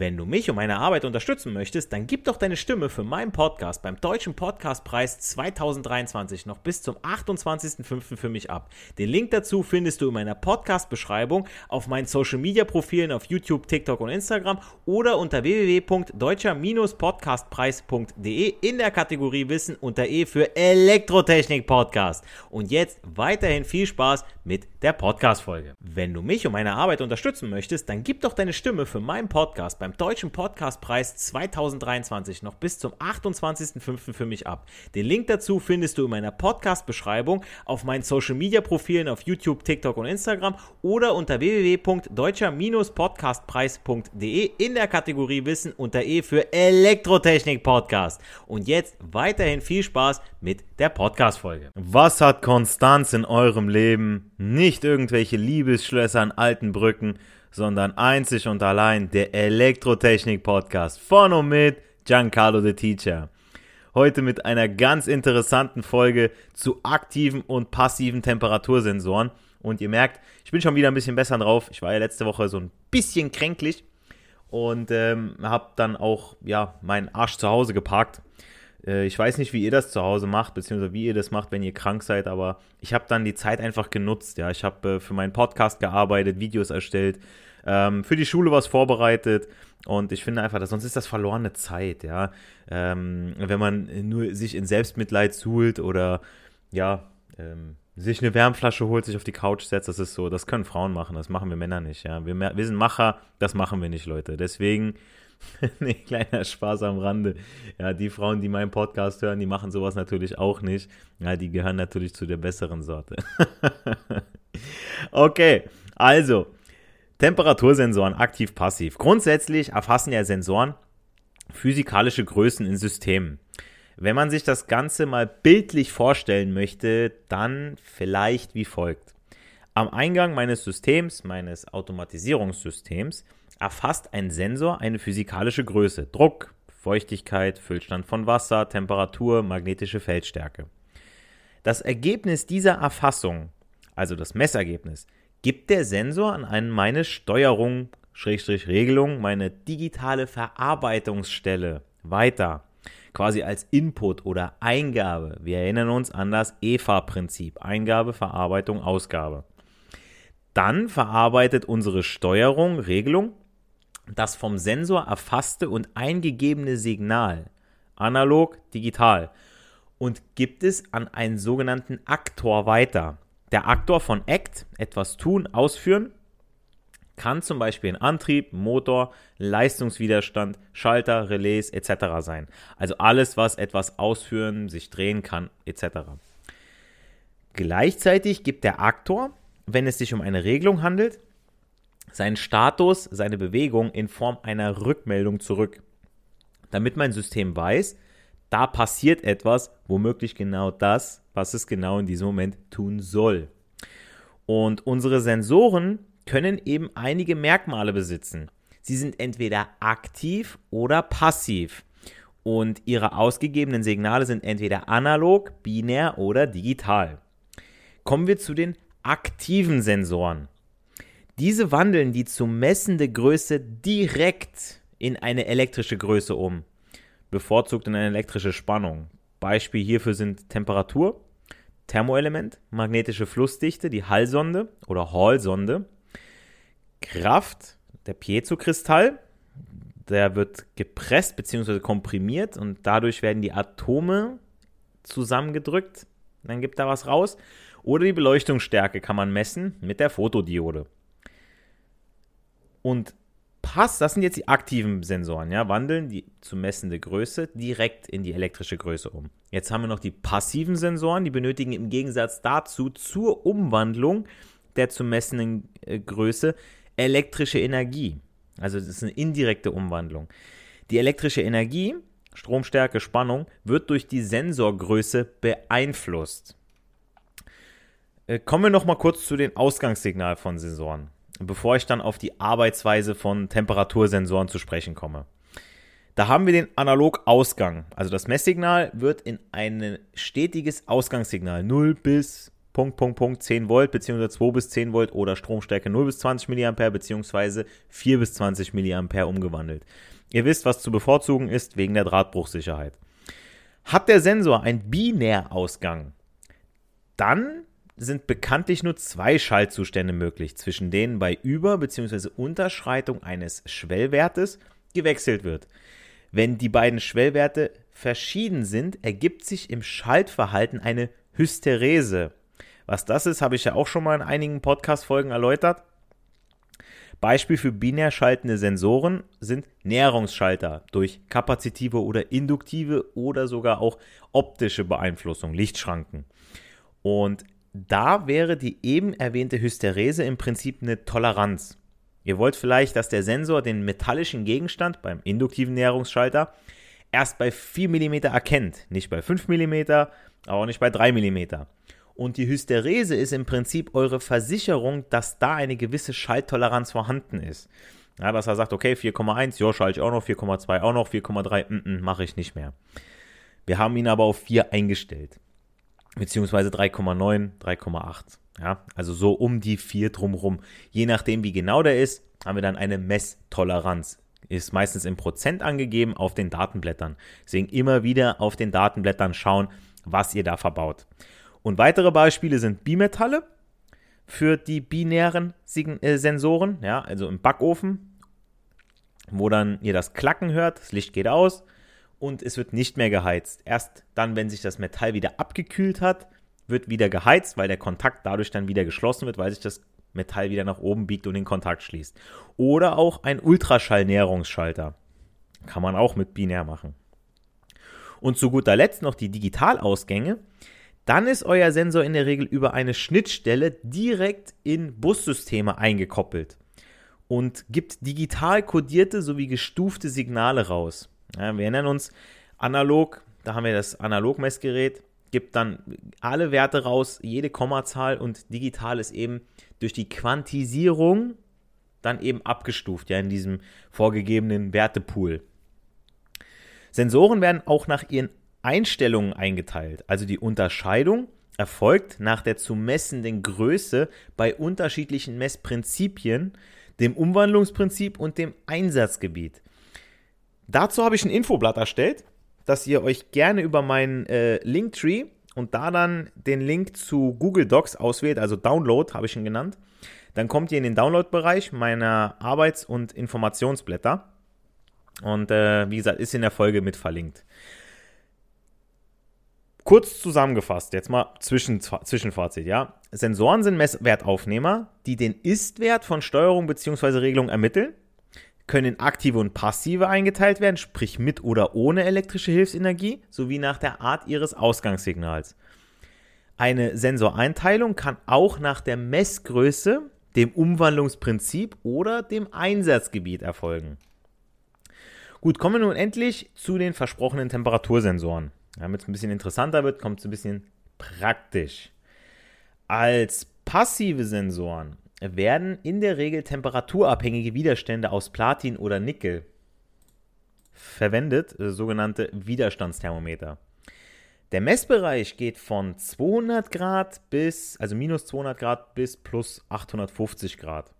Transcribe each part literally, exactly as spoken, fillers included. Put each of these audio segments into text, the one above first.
Wenn du mich und meine Arbeit unterstützen möchtest, dann gib doch deine Stimme für meinen Podcast beim Deutschen Podcastpreis zwanzig dreiundzwanzig noch bis zum achtundzwanzigsten fünften für mich ab. Den Link dazu findest du in meiner Podcast-Beschreibung, auf meinen Social-Media-Profilen auf YouTube, TikTok und Instagram oder unter w w w punkt deutscher Bindestrich podcastpreis punkt de in der Kategorie Wissen unter E für Elektrotechnik-Podcast. Und jetzt weiterhin viel Spaß mit der Podcast-Folge. Wenn du mich und meine Arbeit unterstützen möchtest, dann gib doch deine Stimme für meinen Podcast beim Deutschen Podcastpreis zwanzig dreiundzwanzig noch bis zum achtundzwanzigsten fünften für mich ab. Den Link dazu findest du in meiner Podcast-Beschreibung, auf meinen Social-Media-Profilen auf YouTube, TikTok und Instagram oder unter w w w punkt deutscher Bindestrich podcastpreis punkt de in der Kategorie Wissen unter E für Elektrotechnik-Podcast. Und jetzt weiterhin viel Spaß mit der Podcast-Folge. Was hat Konstanz in eurem Leben? Nicht irgendwelche Liebesschlösser an alten Brücken, sondern einzig und allein der Elektrotechnik-Podcast von und mit Giancarlo the Teacher. Heute mit einer ganz interessanten Folge zu aktiven und passiven Temperatursensoren. Und ihr merkt, ich bin schon wieder ein bisschen besser drauf. Ich war ja letzte Woche so ein bisschen kränklich und ähm, habe dann auch ja, meinen Arsch zu Hause geparkt. Äh, ich weiß nicht, wie ihr das zu Hause macht, beziehungsweise wie ihr das macht, wenn ihr krank seid, aber ich habe dann die Zeit einfach genutzt. Ja, ich habe äh, für meinen Podcast gearbeitet, Videos erstellt, ähm, für die Schule was vorbereitet. Und ich finde einfach, dass sonst ist das verlorene Zeit, ja. Ähm, wenn man nur sich in Selbstmitleid suhlt oder ja, ähm, sich eine Wärmflasche holt, sich auf die Couch setzt, das ist so, das können Frauen machen, das machen wir Männer nicht, ja. Wir, wir sind Macher, das machen wir nicht, Leute. Deswegen, nee, kleiner Spaß am Rande. Ja, die Frauen, die meinen Podcast hören, die machen sowas natürlich auch nicht. Ja, die gehören natürlich zu der besseren Sorte. Okay, also. Temperatursensoren, aktiv, passiv. Grundsätzlich erfassen ja Sensoren physikalische Größen in Systemen. Wenn man sich das Ganze mal bildlich vorstellen möchte, dann vielleicht wie folgt. Am Eingang meines Systems, meines Automatisierungssystems, erfasst ein Sensor eine physikalische Größe. Druck, Feuchtigkeit, Füllstand von Wasser, Temperatur, magnetische Feldstärke. Das Ergebnis dieser Erfassung, also das Messergebnis, gibt der Sensor an meine Steuerung, Schrägstrich Regelung, meine digitale Verarbeitungsstelle weiter, quasi als Input oder Eingabe. Wir erinnern uns an das E V A-Prinzip, Eingabe, Verarbeitung, Ausgabe. Dann verarbeitet unsere Steuerung, Regelung, das vom Sensor erfasste und eingegebene Signal, analog, digital, und gibt es an einen sogenannten Aktor weiter. Der Aktor von Act, etwas tun, ausführen, kann zum Beispiel ein Antrieb, Motor, Leistungswiderstand, Schalter, Relais et cetera sein. Also alles, was etwas ausführen, sich drehen kann et cetera. Gleichzeitig gibt der Aktor, wenn es sich um eine Regelung handelt, seinen Status, seine Bewegung in Form einer Rückmeldung zurück, damit mein System weiß, da passiert etwas, womöglich genau das, was es genau in diesem Moment tun soll. Und unsere Sensoren können eben einige Merkmale besitzen. Sie sind entweder aktiv oder passiv. Und ihre ausgegebenen Signale sind entweder analog, binär oder digital. Kommen wir zu den aktiven Sensoren. Diese wandeln die zu messende Größe direkt in eine elektrische Größe um. Bevorzugt in eine elektrische Spannung. Beispiel hierfür sind Temperatur, Thermoelement, magnetische Flussdichte, die Hall-Sonde oder Hall-Sonde, Kraft, der Piezo-Kristall, der wird gepresst bzw. komprimiert und dadurch werden die Atome zusammengedrückt, dann gibt da was raus. Oder die Beleuchtungsstärke kann man messen mit der Fotodiode. Und passt, das sind jetzt die aktiven Sensoren, ja, wandeln die zu messende Größe direkt in die elektrische Größe um. Jetzt haben wir noch die passiven Sensoren, die benötigen im Gegensatz dazu zur Umwandlung der zu messenden äh, Größe elektrische Energie. Also das ist eine indirekte Umwandlung. Die elektrische Energie, Stromstärke, Spannung, wird durch die Sensorgröße beeinflusst. Äh, kommen wir nochmal kurz zu den Ausgangssignalen von Sensoren, bevor ich dann auf die Arbeitsweise von Temperatursensoren zu sprechen komme. Da haben wir den Analog-Ausgang. Also das Messsignal wird in ein stetiges Ausgangssignal null bis Punkt, Punkt, Punkt, zehn Volt bzw. zwei bis zehn Volt oder Stromstärke null bis zwanzig Milliampere bzw. vier bis zwanzig Milliampere umgewandelt. Ihr wisst, was zu bevorzugen ist wegen der Drahtbruchsicherheit. Hat der Sensor einen Binärausgang, dann sind bekanntlich nur zwei Schaltzustände möglich, zwischen denen bei Über- bzw. Unterschreitung eines Schwellwertes gewechselt wird. Wenn die beiden Schwellwerte verschieden sind, ergibt sich im Schaltverhalten eine Hysterese. Was das ist, habe ich ja auch schon mal in einigen Podcast-Folgen erläutert. Beispiel für binär schaltende Sensoren sind Näherungsschalter durch kapazitive oder induktive oder sogar auch optische Beeinflussung, Lichtschranken. Und da wäre die eben erwähnte Hysterese im Prinzip eine Toleranz. Ihr wollt vielleicht, dass der Sensor den metallischen Gegenstand beim induktiven Näherungsschalter erst bei vier Millimeter erkennt, nicht bei fünf Millimeter, aber auch nicht bei drei Millimeter. Und die Hysterese ist im Prinzip eure Versicherung, dass da eine gewisse Schalttoleranz vorhanden ist. Ja, dass er sagt, okay, vier Komma eins, ja, schalte ich auch noch, vier Komma zwei auch noch, vier Komma drei, mache ich nicht mehr. Wir haben ihn aber auf vier eingestellt, beziehungsweise drei Komma neun, drei Komma acht. Ja, also so um die vier drumherum. Je nachdem, wie genau der ist, haben wir dann eine Messtoleranz. Ist meistens in Prozent angegeben auf den Datenblättern. Deswegen immer wieder auf den Datenblättern schauen, was ihr da verbaut. Und weitere Beispiele sind Bimetalle für die binären Sign- äh, Sensoren, ja, also im Backofen, wo dann ihr das Klacken hört, das Licht geht aus und es wird nicht mehr geheizt. Erst dann, wenn sich das Metall wieder abgekühlt hat, wird wieder geheizt, weil der Kontakt dadurch dann wieder geschlossen wird, weil sich das Metall wieder nach oben biegt und den Kontakt schließt. Oder auch ein Ultraschallnäherungsschalter. Kann man auch mit binär machen. Und zu guter Letzt noch die Digitalausgänge. Dann ist euer Sensor in der Regel über eine Schnittstelle direkt in Bussysteme eingekoppelt und gibt digital kodierte sowie gestufte Signale raus. Ja, wir erinnern uns, analog, da haben wir das Analogmessgerät, gibt dann alle Werte raus, jede Kommazahl, und digital ist eben durch die Quantisierung dann eben abgestuft, ja, in diesem vorgegebenen Wertepool. Sensoren werden auch nach ihren Einstellungen eingeteilt, also die Unterscheidung erfolgt nach der zu messenden Größe bei unterschiedlichen Messprinzipien, dem Umwandlungsprinzip und dem Einsatzgebiet. Dazu habe ich ein Infoblatt erstellt, dass ihr euch gerne über meinen äh, Linktree und da dann den Link zu Google Docs auswählt, also Download habe ich ihn genannt. Dann kommt ihr in den Download-Bereich meiner Arbeits- und Informationsblätter und äh, wie gesagt, ist in der Folge mit verlinkt. Kurz zusammengefasst, jetzt mal Zwischen, Zwischenfazit, ja. Sensoren sind Messwertaufnehmer, die den Ist-Wert von Steuerung bzw. Regelung ermitteln, können in aktive und passive eingeteilt werden, sprich mit oder ohne elektrische Hilfsenergie, sowie nach der Art ihres Ausgangssignals. Eine Sensoreinteilung kann auch nach der Messgröße, dem Umwandlungsprinzip oder dem Einsatzgebiet erfolgen. Gut, kommen wir nun endlich zu den versprochenen Temperatursensoren. Damit es ein bisschen interessanter wird, kommt es ein bisschen praktisch. Als passive Sensoren werden in der Regel temperaturabhängige Widerstände aus Platin oder Nickel verwendet, sogenannte Widerstandsthermometer. Der Messbereich geht von zweihundert Grad bis, also minus zweihundert Grad bis plus achthundertfünfzig Grad.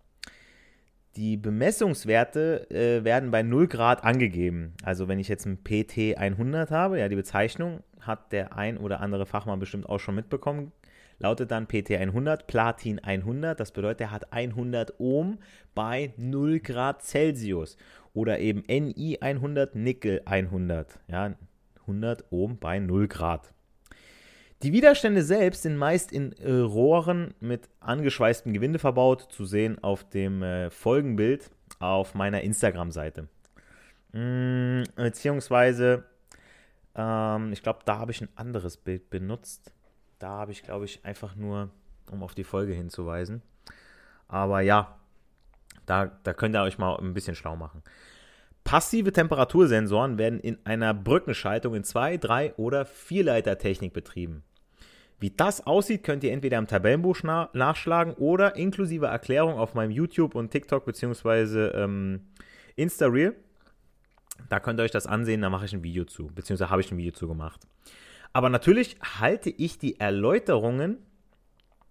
Die Bemessungswerte äh, werden bei null Grad angegeben. Also wenn ich jetzt ein P T hundert habe, ja, die Bezeichnung hat der ein oder andere Fachmann bestimmt auch schon mitbekommen, lautet dann P T hundert, Platin hundert. Das bedeutet, er hat hundert Ohm bei null Grad Celsius. Oder eben N I hundert, Nickel hundert. Ja, hundert Ohm bei null Grad. Die Widerstände selbst sind meist in äh, Rohren mit angeschweißtem Gewinde verbaut, zu sehen auf dem äh, Folgenbild auf meiner Instagram-Seite. Mm, beziehungsweise, ähm, ich glaube, da habe ich ein anderes Bild benutzt. Da habe ich, glaube ich, einfach nur, um auf die Folge hinzuweisen. Aber ja, da, da könnt ihr euch mal ein bisschen schlau machen. Passive Temperatursensoren werden in einer Brückenschaltung in zwei-, drei- oder vierleitertechnik betrieben. Wie das aussieht, könnt ihr entweder im Tabellenbuch nachschlagen oder inklusive Erklärung auf meinem YouTube und TikTok bzw. ähm, Insta-Reel. Da könnt ihr euch das ansehen, da mache ich ein Video zu, beziehungsweise habe ich ein Video zu gemacht. Aber natürlich halte ich die Erläuterungen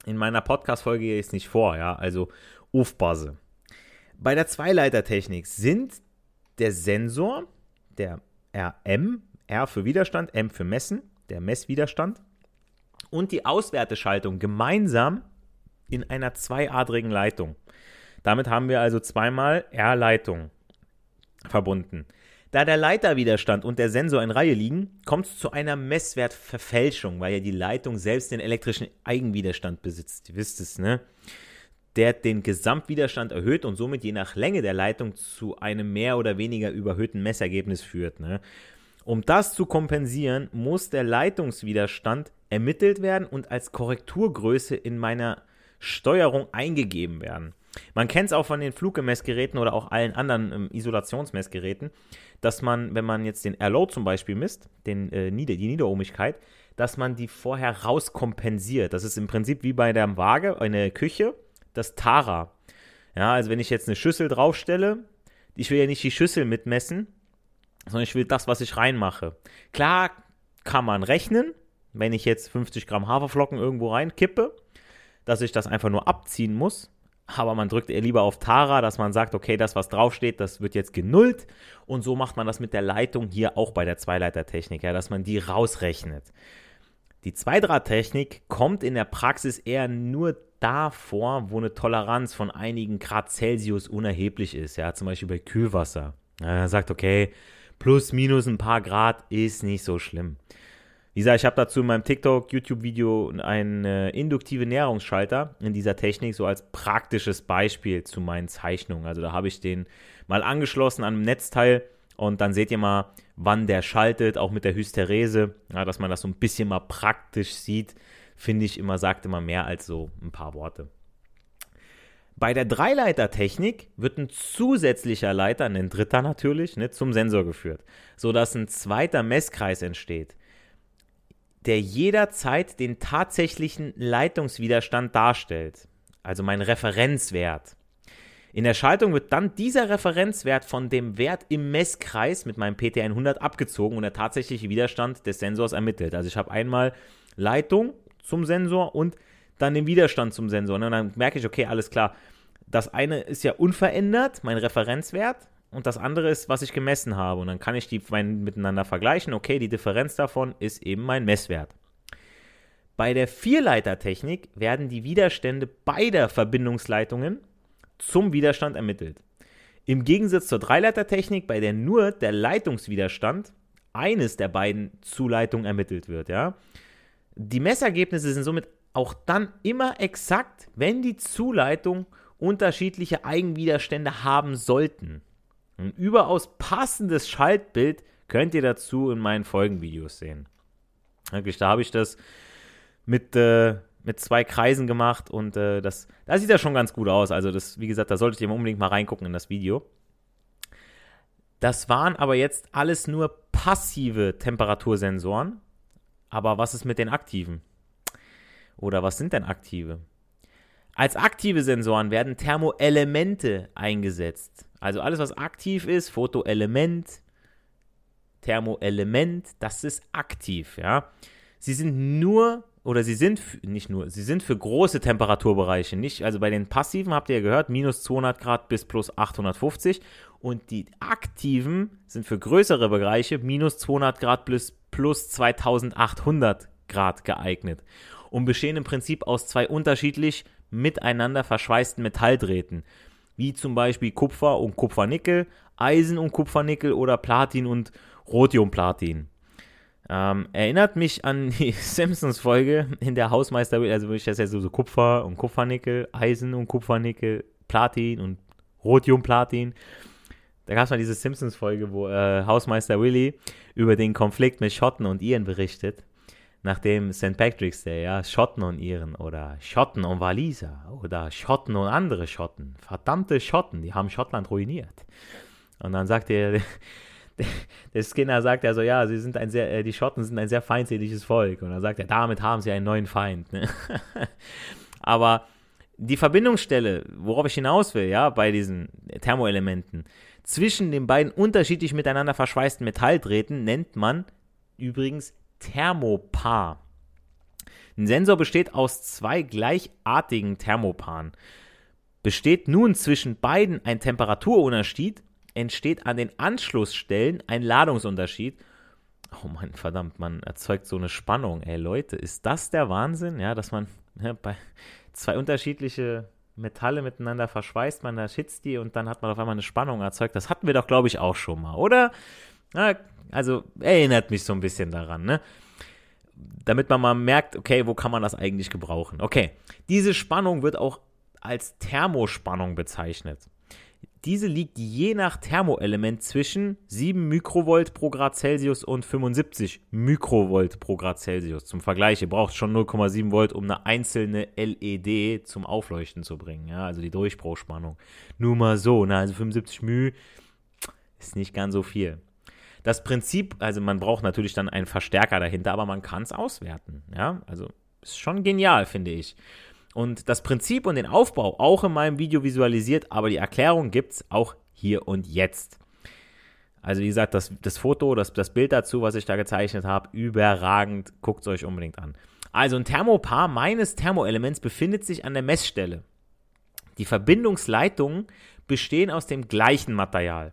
In meiner Podcast-Folge gehe ich es nicht vor, ja, also aufpassen. Bei der Zweileitertechnik sind der Sensor, der R M, R für Widerstand, M für Messen, der Messwiderstand und die Auswerteschaltung gemeinsam in einer zweiadrigen Leitung. Damit haben wir also zweimal R-Leitung verbunden. Da der Leiterwiderstand und der Sensor in Reihe liegen, kommt es zu einer Messwertverfälschung, weil ja die Leitung selbst den elektrischen Eigenwiderstand besitzt. Ihr wisst es, ne? Der den Gesamtwiderstand erhöht und somit je nach Länge der Leitung zu einem mehr oder weniger überhöhten Messergebnis führt, ne? Um das zu kompensieren, muss der Leitungswiderstand ermittelt werden und als Korrekturgröße in meiner Steuerung eingegeben werden. Man kennt es auch von den Flugemessgeräten oder auch allen anderen ähm, Isolationsmessgeräten, dass man, wenn man jetzt den R-Load zum Beispiel misst, den, äh, Nieder- die Niederohmigkeit, dass man die vorher rauskompensiert. Das ist im Prinzip wie bei der Waage in der Küche, das Tara. Ja, also wenn ich jetzt eine Schüssel draufstelle, ich will ja nicht die Schüssel mitmessen, sondern ich will das, was ich reinmache. Klar kann man rechnen, wenn ich jetzt fünfzig Gramm Haferflocken irgendwo reinkippe, dass ich das einfach nur abziehen muss. Aber man drückt eher lieber auf Tara, dass man sagt, okay, das, was draufsteht, das wird jetzt genullt. Und so macht man das mit der Leitung hier auch bei der Zweileitertechnik, ja, dass man die rausrechnet. Die Zweidrahttechnik kommt in der Praxis eher nur da vor, wo eine Toleranz von einigen Grad Celsius unerheblich ist, ja, zum Beispiel bei Kühlwasser. Man sagt, okay, plus, minus ein paar Grad ist nicht so schlimm. Wie gesagt, ich habe dazu in meinem TikTok, YouTube-Video einen äh, induktiven Näherungsschalter in dieser Technik so als praktisches Beispiel zu meinen Zeichnungen. Also da habe ich den mal angeschlossen an einem Netzteil und dann seht ihr mal, wann der schaltet, auch mit der Hysterese, ja, dass man das so ein bisschen mal praktisch sieht, finde ich immer, sagt immer mehr als so ein paar Worte. Bei der Dreileitertechnik wird ein zusätzlicher Leiter, ein dritter natürlich, ne, zum Sensor geführt, sodass ein zweiter Messkreis entsteht, der jederzeit den tatsächlichen Leitungswiderstand darstellt, also mein Referenzwert. In der Schaltung wird dann dieser Referenzwert von dem Wert im Messkreis mit meinem P T hundert abgezogen und der tatsächliche Widerstand des Sensors ermittelt. Also ich habe einmal Leitung zum Sensor und dann den Widerstand zum Sensor. Und dann merke ich, okay, alles klar, das eine ist ja unverändert, mein Referenzwert, und das andere ist, was ich gemessen habe. Und dann kann ich die miteinander vergleichen. Okay, die Differenz davon ist eben mein Messwert. Bei der Vierleitertechnik werden die Widerstände beider Verbindungsleitungen zum Widerstand ermittelt. Im Gegensatz zur Dreileitertechnik, bei der nur der Leitungswiderstand eines der beiden Zuleitungen ermittelt wird. Ja? Die Messergebnisse sind somit auch dann immer exakt, wenn die Zuleitung unterschiedliche Eigenwiderstände haben sollten. Ein überaus passendes Schaltbild könnt ihr dazu in meinen Folgenvideos sehen. Wirklich, da habe ich das mit, äh, mit zwei Kreisen gemacht und äh, das, da sieht das schon ganz gut aus. Also das, wie gesagt, da solltet ihr unbedingt mal reingucken in das Video. Das waren aber jetzt alles nur passive Temperatursensoren. Aber was ist mit den aktiven? Oder was sind denn aktive? Als aktive Sensoren werden Thermoelemente eingesetzt. Also alles, was aktiv ist, Photoelement, Thermoelement, das ist aktiv, ja. Sie sind nur, oder sie sind, f- nicht nur, sie sind für große Temperaturbereiche, nicht, also bei den passiven habt ihr ja gehört, minus zweihundert Grad bis plus achthundertfünfzig und die aktiven sind für größere Bereiche, minus zweihundert Grad bis plus zweitausendachthundert Grad geeignet und bestehen im Prinzip aus zwei unterschiedlich miteinander verschweißten Metalldrähten, wie zum Beispiel Kupfer und Kupfernickel, Eisen und Kupfernickel oder Platin und Rhodiumplatin. Ähm, erinnert mich an die Simpsons-Folge in der Hausmeister, also würde ich das jetzt so, so Kupfer und Kupfernickel, Eisen und Kupfernickel, Platin und Rhodiumplatin. Da gab es mal diese Simpsons-Folge, wo äh, Hausmeister Willy über den Konflikt mit Schotten und Iren berichtet, nachdem Sankt Patrick's Day, ja, Schotten und Iren oder Schotten und Waliser oder Schotten und andere Schotten, verdammte Schotten, die haben Schottland ruiniert. Und dann sagt er, der Skinner sagt ja so, ja, sie sind ein sehr, die Schotten sind ein sehr feindseliges Volk. Und dann sagt er, damit haben sie einen neuen Feind. Ne? Aber die Verbindungsstelle, worauf ich hinaus will, ja, bei diesen Thermoelementen, zwischen den beiden unterschiedlich miteinander verschweißten Metalldrähten nennt man übrigens Thermopar. Ein Sensor besteht aus zwei gleichartigen Thermoparen. Besteht nun zwischen beiden ein Temperaturunterschied, entsteht an den Anschlussstellen ein Ladungsunterschied. Oh Mann, verdammt, man erzeugt so eine Spannung. Ey Leute, ist das der Wahnsinn? Ja, dass man ja, bei zwei unterschiedliche Metalle miteinander verschweißt, man erhitzt die und dann hat man auf einmal eine Spannung erzeugt. Das hatten wir doch, glaube ich, auch schon mal, oder? Ja, also erinnert mich so ein bisschen daran, ne? Damit man mal merkt, okay, wo kann man das eigentlich gebrauchen? Okay, diese Spannung wird auch als Thermospannung bezeichnet. Diese liegt je nach Thermoelement zwischen sieben Mikrovolt pro Grad Celsius und fünfundsiebzig Mikrovolt pro Grad Celsius. Zum Vergleich, ihr braucht schon null Komma sieben Volt, um eine einzelne L E D zum Aufleuchten zu bringen. Ja, also die Durchbruchspannung. Nur mal so, na, also fünfundsiebzig μ ist nicht ganz so viel. Das Prinzip, also man braucht natürlich dann einen Verstärker dahinter, aber man kann es auswerten. Ja, also ist schon genial, finde ich. Und das Prinzip und den Aufbau auch in meinem Video visualisiert, aber die Erklärung gibt es auch hier und jetzt. Also wie gesagt, das, das Foto, das, das Bild dazu, was ich da gezeichnet habe, überragend, guckt es euch unbedingt an. Also ein Thermopar meines Thermoelements befindet sich an der Messstelle. Die Verbindungsleitungen bestehen aus dem gleichen Material.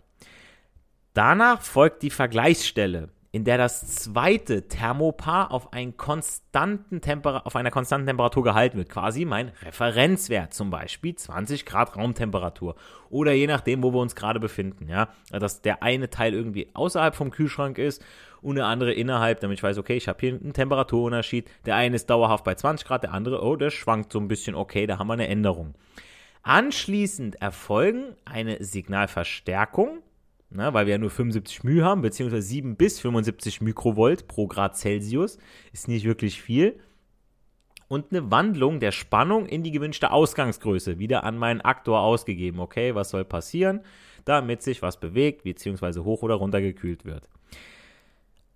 Danach folgt die Vergleichsstelle, in der das zweite Thermopar auf, einen konstanten Temper- auf einer konstanten Temperatur gehalten wird. Quasi mein Referenzwert, zum Beispiel zwanzig Grad Raumtemperatur. Oder je nachdem, wo wir uns gerade befinden. Ja? Dass der eine Teil irgendwie außerhalb vom Kühlschrank ist und der andere innerhalb, damit ich weiß, okay, ich habe hier einen Temperaturunterschied. Der eine ist dauerhaft bei zwanzig Grad, der andere, oh, der schwankt so ein bisschen. Okay, da haben wir eine Änderung. Anschließend erfolgen eine Signalverstärkung. Na, weil wir ja nur fünfundsiebzig μ haben, beziehungsweise sieben bis fünfundsiebzig Mikrovolt pro Grad Celsius, ist nicht wirklich viel. Und eine Wandlung der Spannung in die gewünschte Ausgangsgröße, wieder an meinen Aktor ausgegeben. Okay, was soll passieren, damit sich was bewegt, beziehungsweise hoch oder runter gekühlt wird.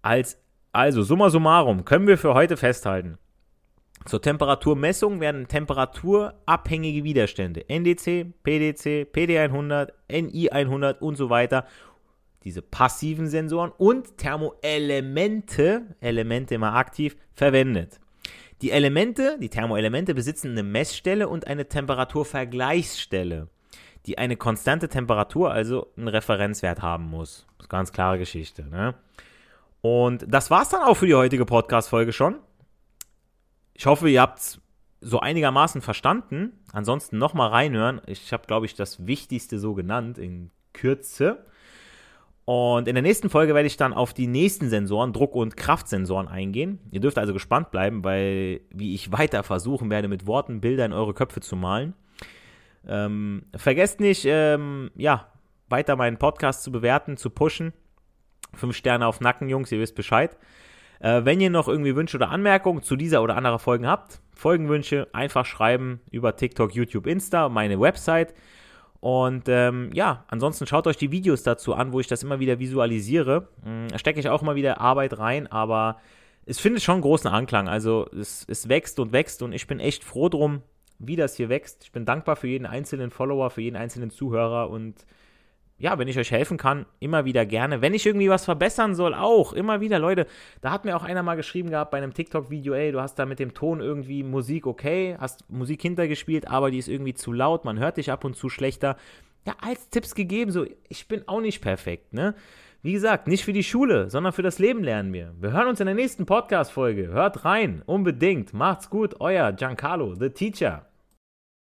Als, also, summa summarum, können wir für heute festhalten. Zur Temperaturmessung werden temperaturabhängige Widerstände, N T C, P T C, P T hundert, N I hundert und so weiter, diese passiven Sensoren und Thermoelemente, Elemente immer aktiv, verwendet. Die Elemente, die Thermoelemente besitzen eine Messstelle und eine Temperaturvergleichsstelle, die eine konstante Temperatur, also einen Referenzwert haben muss. Das ist eine ganz klare Geschichte, ne? Und das war's dann auch für die heutige Podcast-Folge schon. Ich hoffe, ihr habt es so einigermaßen verstanden. Ansonsten nochmal reinhören. Ich habe, glaube ich, das Wichtigste so genannt in Kürze. Und in der nächsten Folge werde ich dann auf die nächsten Sensoren, Druck- und Kraftsensoren eingehen. Ihr dürft also gespannt bleiben, weil wie ich weiter versuchen werde, mit Worten Bilder in eure Köpfe zu malen. Ähm, vergesst nicht, ähm, ja, weiter meinen Podcast zu bewerten, zu pushen. Fünf Sterne auf Nacken, Jungs, ihr wisst Bescheid. Wenn ihr noch irgendwie Wünsche oder Anmerkungen zu dieser oder anderer Folgen habt, Folgenwünsche einfach schreiben über TikTok, YouTube, Insta, meine Website. Und ähm, ja, ansonsten schaut euch die Videos dazu an, wo ich das immer wieder visualisiere. Da stecke ich auch immer wieder Arbeit rein, aber es findet schon großen Anklang. Also es, es wächst und wächst und ich bin echt froh drum, wie das hier wächst. Ich bin dankbar für jeden einzelnen Follower, für jeden einzelnen Zuhörer und ja, wenn ich euch helfen kann, immer wieder gerne. Wenn ich irgendwie was verbessern soll, auch immer wieder, Leute. Da hat mir auch einer mal geschrieben gehabt bei einem TikTok-Video, ey, du hast da mit dem Ton irgendwie Musik okay, hast Musik hintergespielt, aber die ist irgendwie zu laut, man hört dich ab und zu schlechter. Ja, als Tipps gegeben, so, ich bin auch nicht perfekt, ne? Wie gesagt, nicht für die Schule, sondern für das Leben lernen wir. Wir hören uns in der nächsten Podcast-Folge. Hört rein, unbedingt. Macht's gut, euer Giancarlo, the Teacher.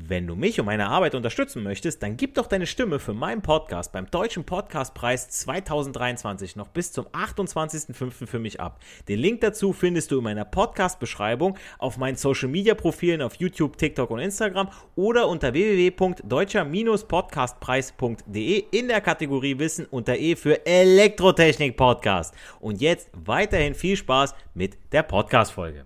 Wenn du mich und meine Arbeit unterstützen möchtest, dann gib doch deine Stimme für meinen Podcast beim Deutschen Podcastpreis zwanzig dreiundzwanzig noch bis zum achtundzwanzigsten fünften für mich ab. Den Link dazu findest du in meiner Podcast-Beschreibung, auf meinen Social-Media-Profilen auf YouTube, TikTok und Instagram oder unter w w w punkt deutscher Podcastpreis punkt d e in der Kategorie Wissen unter E für Elektrotechnik-Podcast. Und jetzt weiterhin viel Spaß mit der Podcast-Folge.